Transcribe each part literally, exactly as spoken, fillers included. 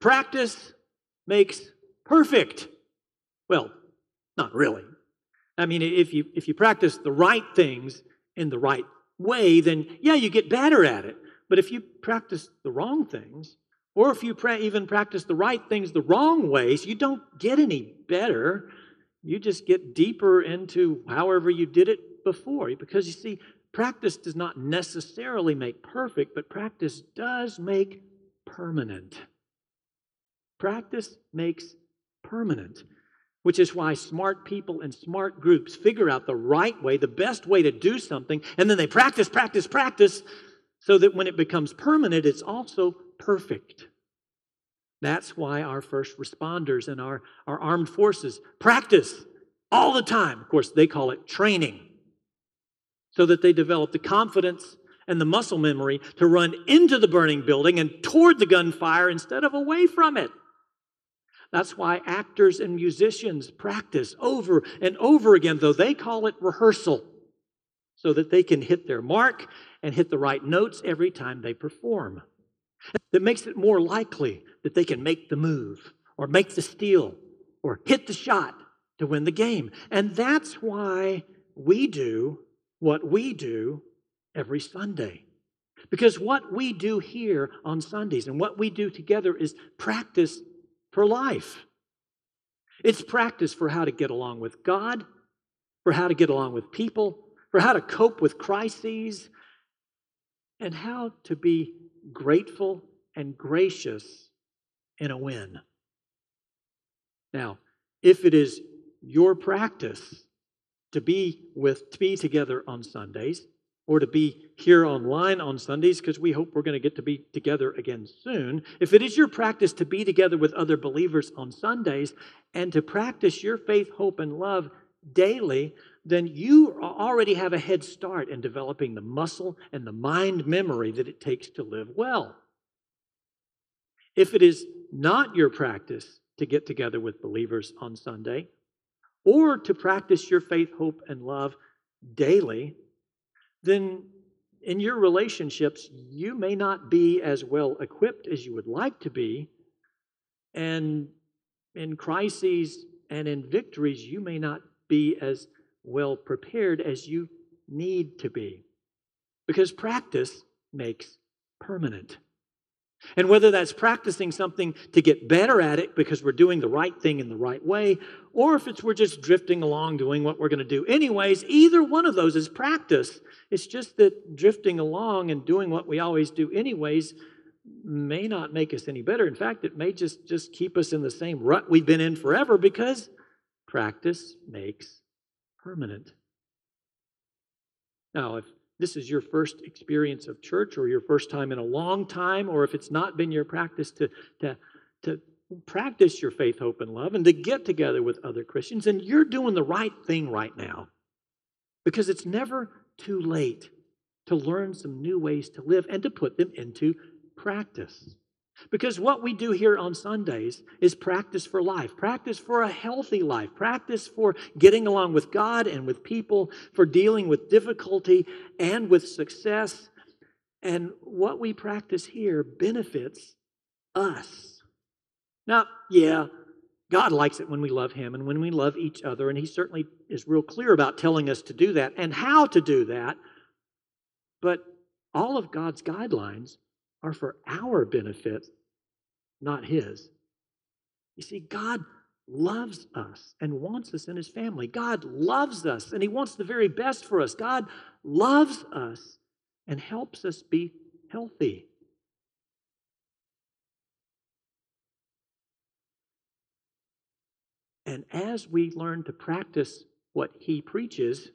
Practice makes perfect. Well, not really. I mean, if you if you practice the right things in the right way, then yeah, you get better at it. But if you practice the wrong things, or if you pra- even practice the right things the wrong ways, you don't get any better. You just get deeper into however you did it before. Because you see, practice does not necessarily make perfect, but practice does make permanent. Practice makes permanent, which is why smart people and smart groups figure out the right way, the best way to do something, and then they practice, practice, practice, so that when it becomes permanent, it's also perfect. That's why our first responders and our, our armed forces practice all the time. Of course, they call it training, so that they develop the confidence and the muscle memory to run into the burning building and toward the gunfire instead of away from it. That's why actors and musicians practice over and over again, though they call it rehearsal, so that they can hit their mark and hit the right notes every time they perform. That makes it more likely that they can make the move or make the steal or hit the shot to win the game. And that's why we do what we do every Sunday. Because what we do here on Sundays and what we do together is practice for life. It's practice for how to get along with God, for how to get along with people, for how to cope with crises, and how to be grateful and gracious in a win. Now, if it is your practice to be with, to be together on Sundays, or to be here online on Sundays, because we hope we're going to get to be together again soon. If it is your practice to be together with other believers on Sundays and to practice your faith, hope, and love daily, then you already have a head start in developing the muscle and the mind memory that it takes to live well. If it is not your practice to get together with believers on Sunday, or to practice your faith, hope, and love daily, then in your relationships, you may not be as well equipped as you would like to be. And in crises and in victories, you may not be as well prepared as you need to be. Because practice makes permanent. And whether that's practicing something to get better at it because we're doing the right thing in the right way, or if it's we're just drifting along doing what we're going to do anyways, either one of those is practice. It's just that drifting along and doing what we always do anyways may not make us any better. In fact, it may just, just keep us in the same rut we've been in forever, because practice makes permanent. Now, if this is your first experience of church, or your first time in a long time, or if it's not been your practice to, to, to practice your faith, hope, and love, and to get together with other Christians, and you're doing the right thing right now. Because it's never too late to learn some new ways to live and to put them into practice. Because what we do here on Sundays is practice for life, practice for a healthy life, practice for getting along with God and with people, for dealing with difficulty and with success. And what we practice here benefits us. Now, yeah, God likes it when we love Him and when we love each other, and He certainly is real clear about telling us to do that and how to do that. But all of God's guidelines are for our benefit, not His. You see, God loves us and wants us in His family. God loves us and He wants the very best for us. God loves us and helps us be healthy. And as we learn to practice what He preaches,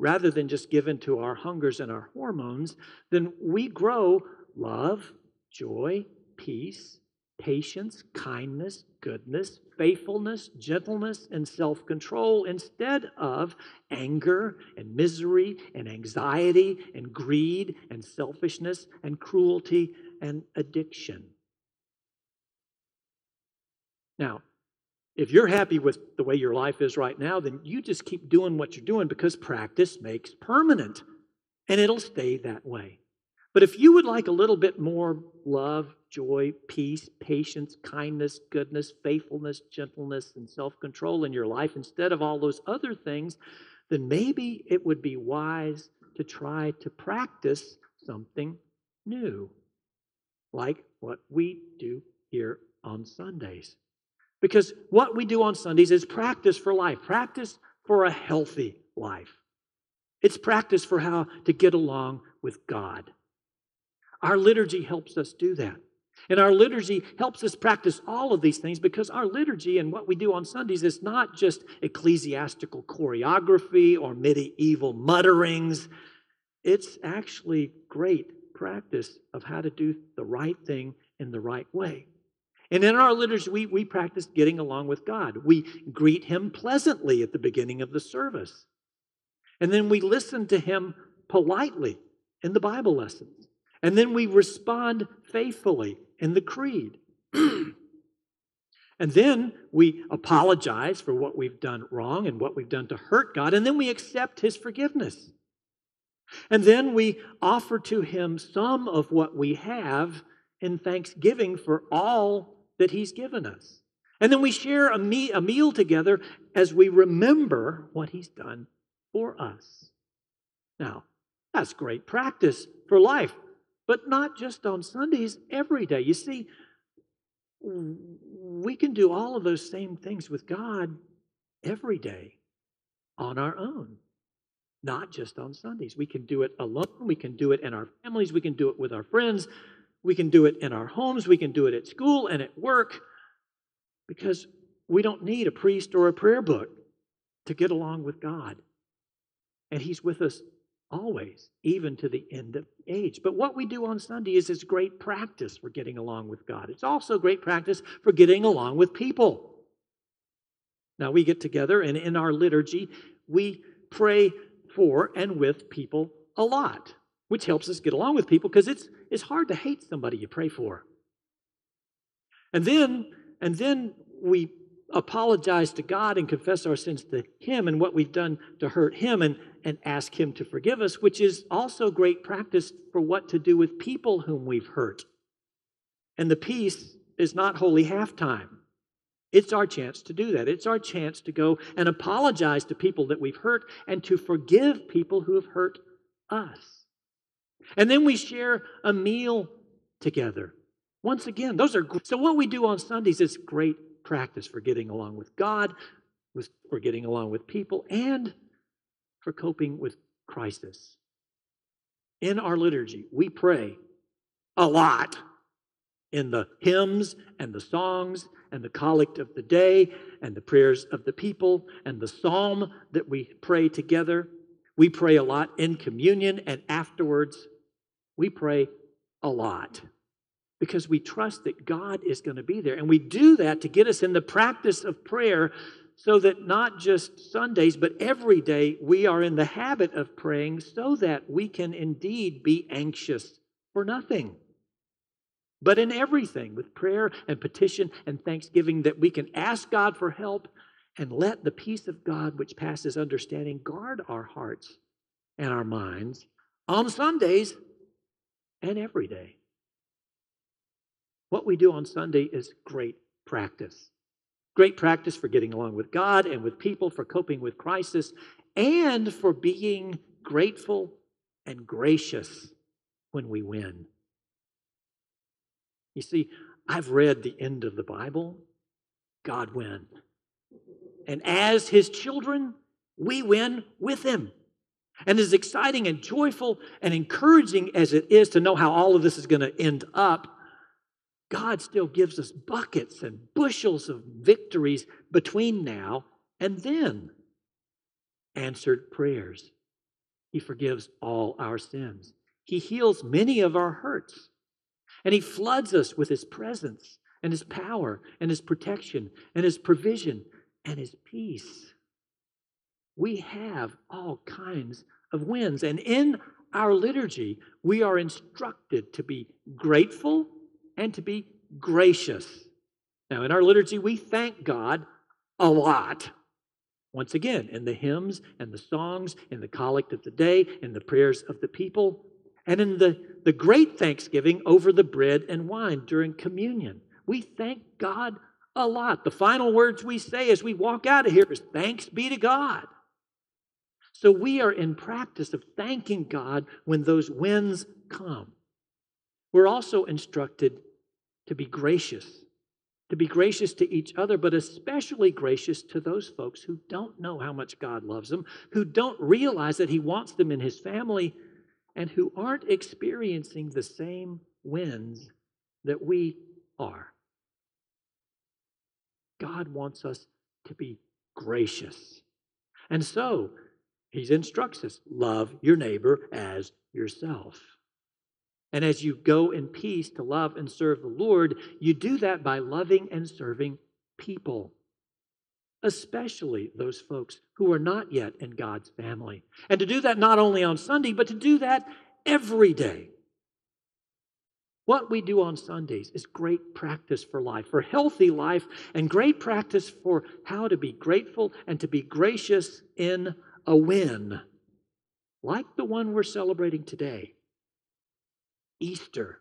rather than just give in to our hungers and our hormones, then we grow love, joy, peace, patience, kindness, goodness, faithfulness, gentleness, and self-control instead of anger and misery and anxiety and greed and selfishness and cruelty and addiction. Now, if you're happy with the way your life is right now, then you just keep doing what you're doing, because practice makes permanent, and it'll stay that way. But if you would like a little bit more love, joy, peace, patience, kindness, goodness, faithfulness, gentleness, and self-control in your life instead of all those other things, then maybe it would be wise to try to practice something new, like what we do here on Sundays. Because what we do on Sundays is practice for life, practice for a healthy life. It's practice for how to get along with God. Our liturgy helps us do that. And our liturgy helps us practice all of these things because our liturgy and what we do on Sundays is not just ecclesiastical choreography or medieval mutterings. It's actually great practice of how to do the right thing in the right way. And in our liturgy, we, we practice getting along with God. We greet Him pleasantly at the beginning of the service. And then we listen to Him politely in the Bible lessons. And then we respond faithfully in the creed. And then we apologize for what we've done wrong and what we've done to hurt God. And then we accept His forgiveness. And then we offer to Him some of what we have in thanksgiving for all that He's given us. And then we share a, me- a meal together as we remember what He's done for us. Now, that's great practice for life, but not just on Sundays, every day. You see, we can do all of those same things with God every day on our own, not just on Sundays. We can do it alone. We can do it in our families. We can do it with our friends. We can do it in our homes. We can do it at school and at work because we don't need a priest or a prayer book to get along with God. And He's with us always, even to the end of age. But what we do on Sunday is it's great practice for getting along with God. It's also great practice for getting along with people. Now, we get together, and in our liturgy, we pray for and with people a lot, which helps us get along with people because it's it's hard to hate somebody you pray for. And then, and then we apologize to God and confess our sins to Him and what we've done to hurt Him and, and ask Him to forgive us, which is also great practice for what to do with people whom we've hurt. And the peace is not holy halftime. It's our chance to do that. It's our chance to go and apologize to people that we've hurt and to forgive people who have hurt us. And then we share a meal together. Once again, those are so what we do on Sundays is great practice for getting along with God, for getting along with people, and for coping with crisis. In our liturgy, we pray a lot in the hymns and the songs and the collect of the day and the prayers of the people and the psalm that we pray together. We pray a lot in communion and afterwards. We pray a lot. Because we trust that God is going to be there. And we do that to get us in the practice of prayer so that not just Sundays, but every day we are in the habit of praying so that we can indeed be anxious for nothing. But in everything, with prayer and petition and thanksgiving, that we can ask God for help and let the peace of God, which passes understanding, guard our hearts and our minds on Sundays and every day. What we do on Sunday is great practice. Great practice for getting along with God and with people, for coping with crisis, and for being grateful and gracious when we win. You see, I've read the end of the Bible. God won. And as His children, we win with Him. And as exciting and joyful and encouraging as it is to know how all of this is going to end up, God still gives us buckets and bushels of victories between now and then. Answered prayers. He forgives all our sins. He heals many of our hurts. And He floods us with His presence and His power and His protection and His provision and His peace. We have all kinds of wins. And in our liturgy, we are instructed to be grateful and to be gracious. Now, in our liturgy, we thank God a lot. Once again, in the hymns and the songs, in the collect of the day, in the prayers of the people, And in the, the great thanksgiving over the bread and wine during communion, we thank God a lot. The final words we say as we walk out of here is, "Thanks be to God." So we are in practice of thanking God when those winds come. We're also instructed to be gracious, to be gracious to each other, but especially gracious to those folks who don't know how much God loves them, who don't realize that He wants them in His family, and who aren't experiencing the same winds that we are. God wants us to be gracious. And so, He instructs us, love your neighbor as yourself. And as you go in peace to love and serve the Lord, you do that by loving and serving people, especially those folks who are not yet in God's family. And to do that not only on Sunday, but to do that every day. What we do on Sundays is great practice for life, for healthy life, and great practice for how to be grateful and to be gracious in a win, like the one we're celebrating today. Easter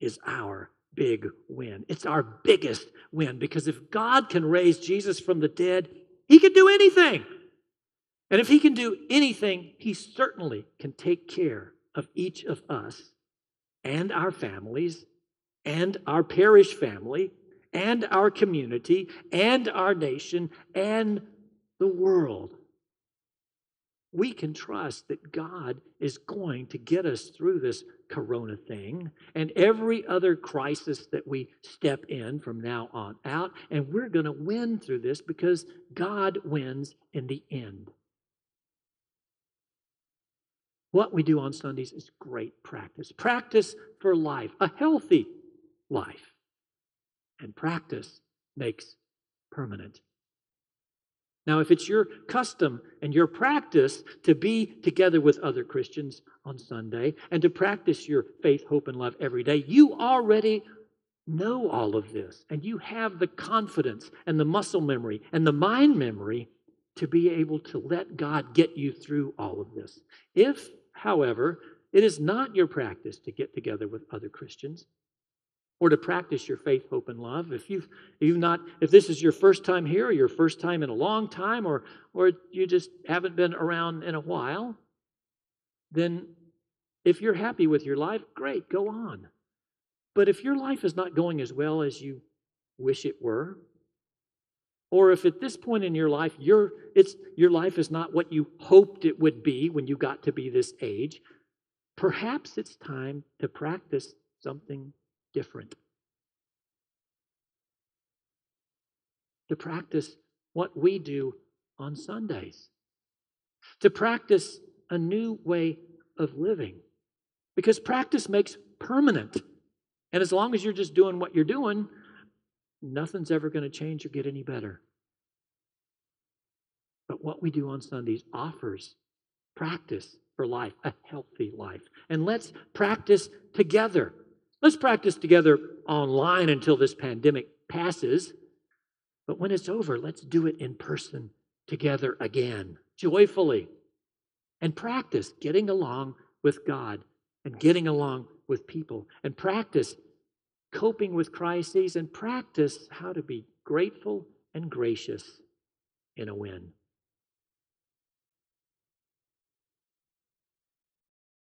is our big win. It's our biggest win, because if God can raise Jesus from the dead, He can do anything. And if He can do anything, He certainly can take care of each of us and our families and our parish family and our community and our nation and the world. We can trust that God is going to get us through this corona thing and every other crisis that we step in from now on out, and we're going to win through this because God wins in the end. What we do on Sundays is great practice. Practice for life, a healthy life. And practice makes permanent. Now, if it's your custom and your practice to be together with other Christians on Sunday and to practice your faith, hope, and love every day, you already know all of this, and you have the confidence and the muscle memory and the mind memory to be able to let God get you through all of this. If, however, it is not your practice to get together with other Christians, or to practice your faith, hope, and love. If you've, you've not, if this is your first time here, or your first time in a long time, or or you just haven't been around in a while, then if you're happy with your life, great, go on. But if your life is not going as well as you wish it were, or if at this point in your life your it's your life is not what you hoped it would be when you got to be this age, perhaps it's time to practice something different. To practice what we do on Sundays. To practice a new way of living. Because practice makes permanent. And as long as you're just doing what you're doing, nothing's ever going to change or get any better. But what we do on Sundays offers practice for life, a healthy life. And let's practice together. Let's practice together online until this pandemic passes. But when it's over, let's do it in person together again, joyfully. And practice getting along with God and getting along with people. And practice coping with crises, and practice how to be grateful and gracious in a win.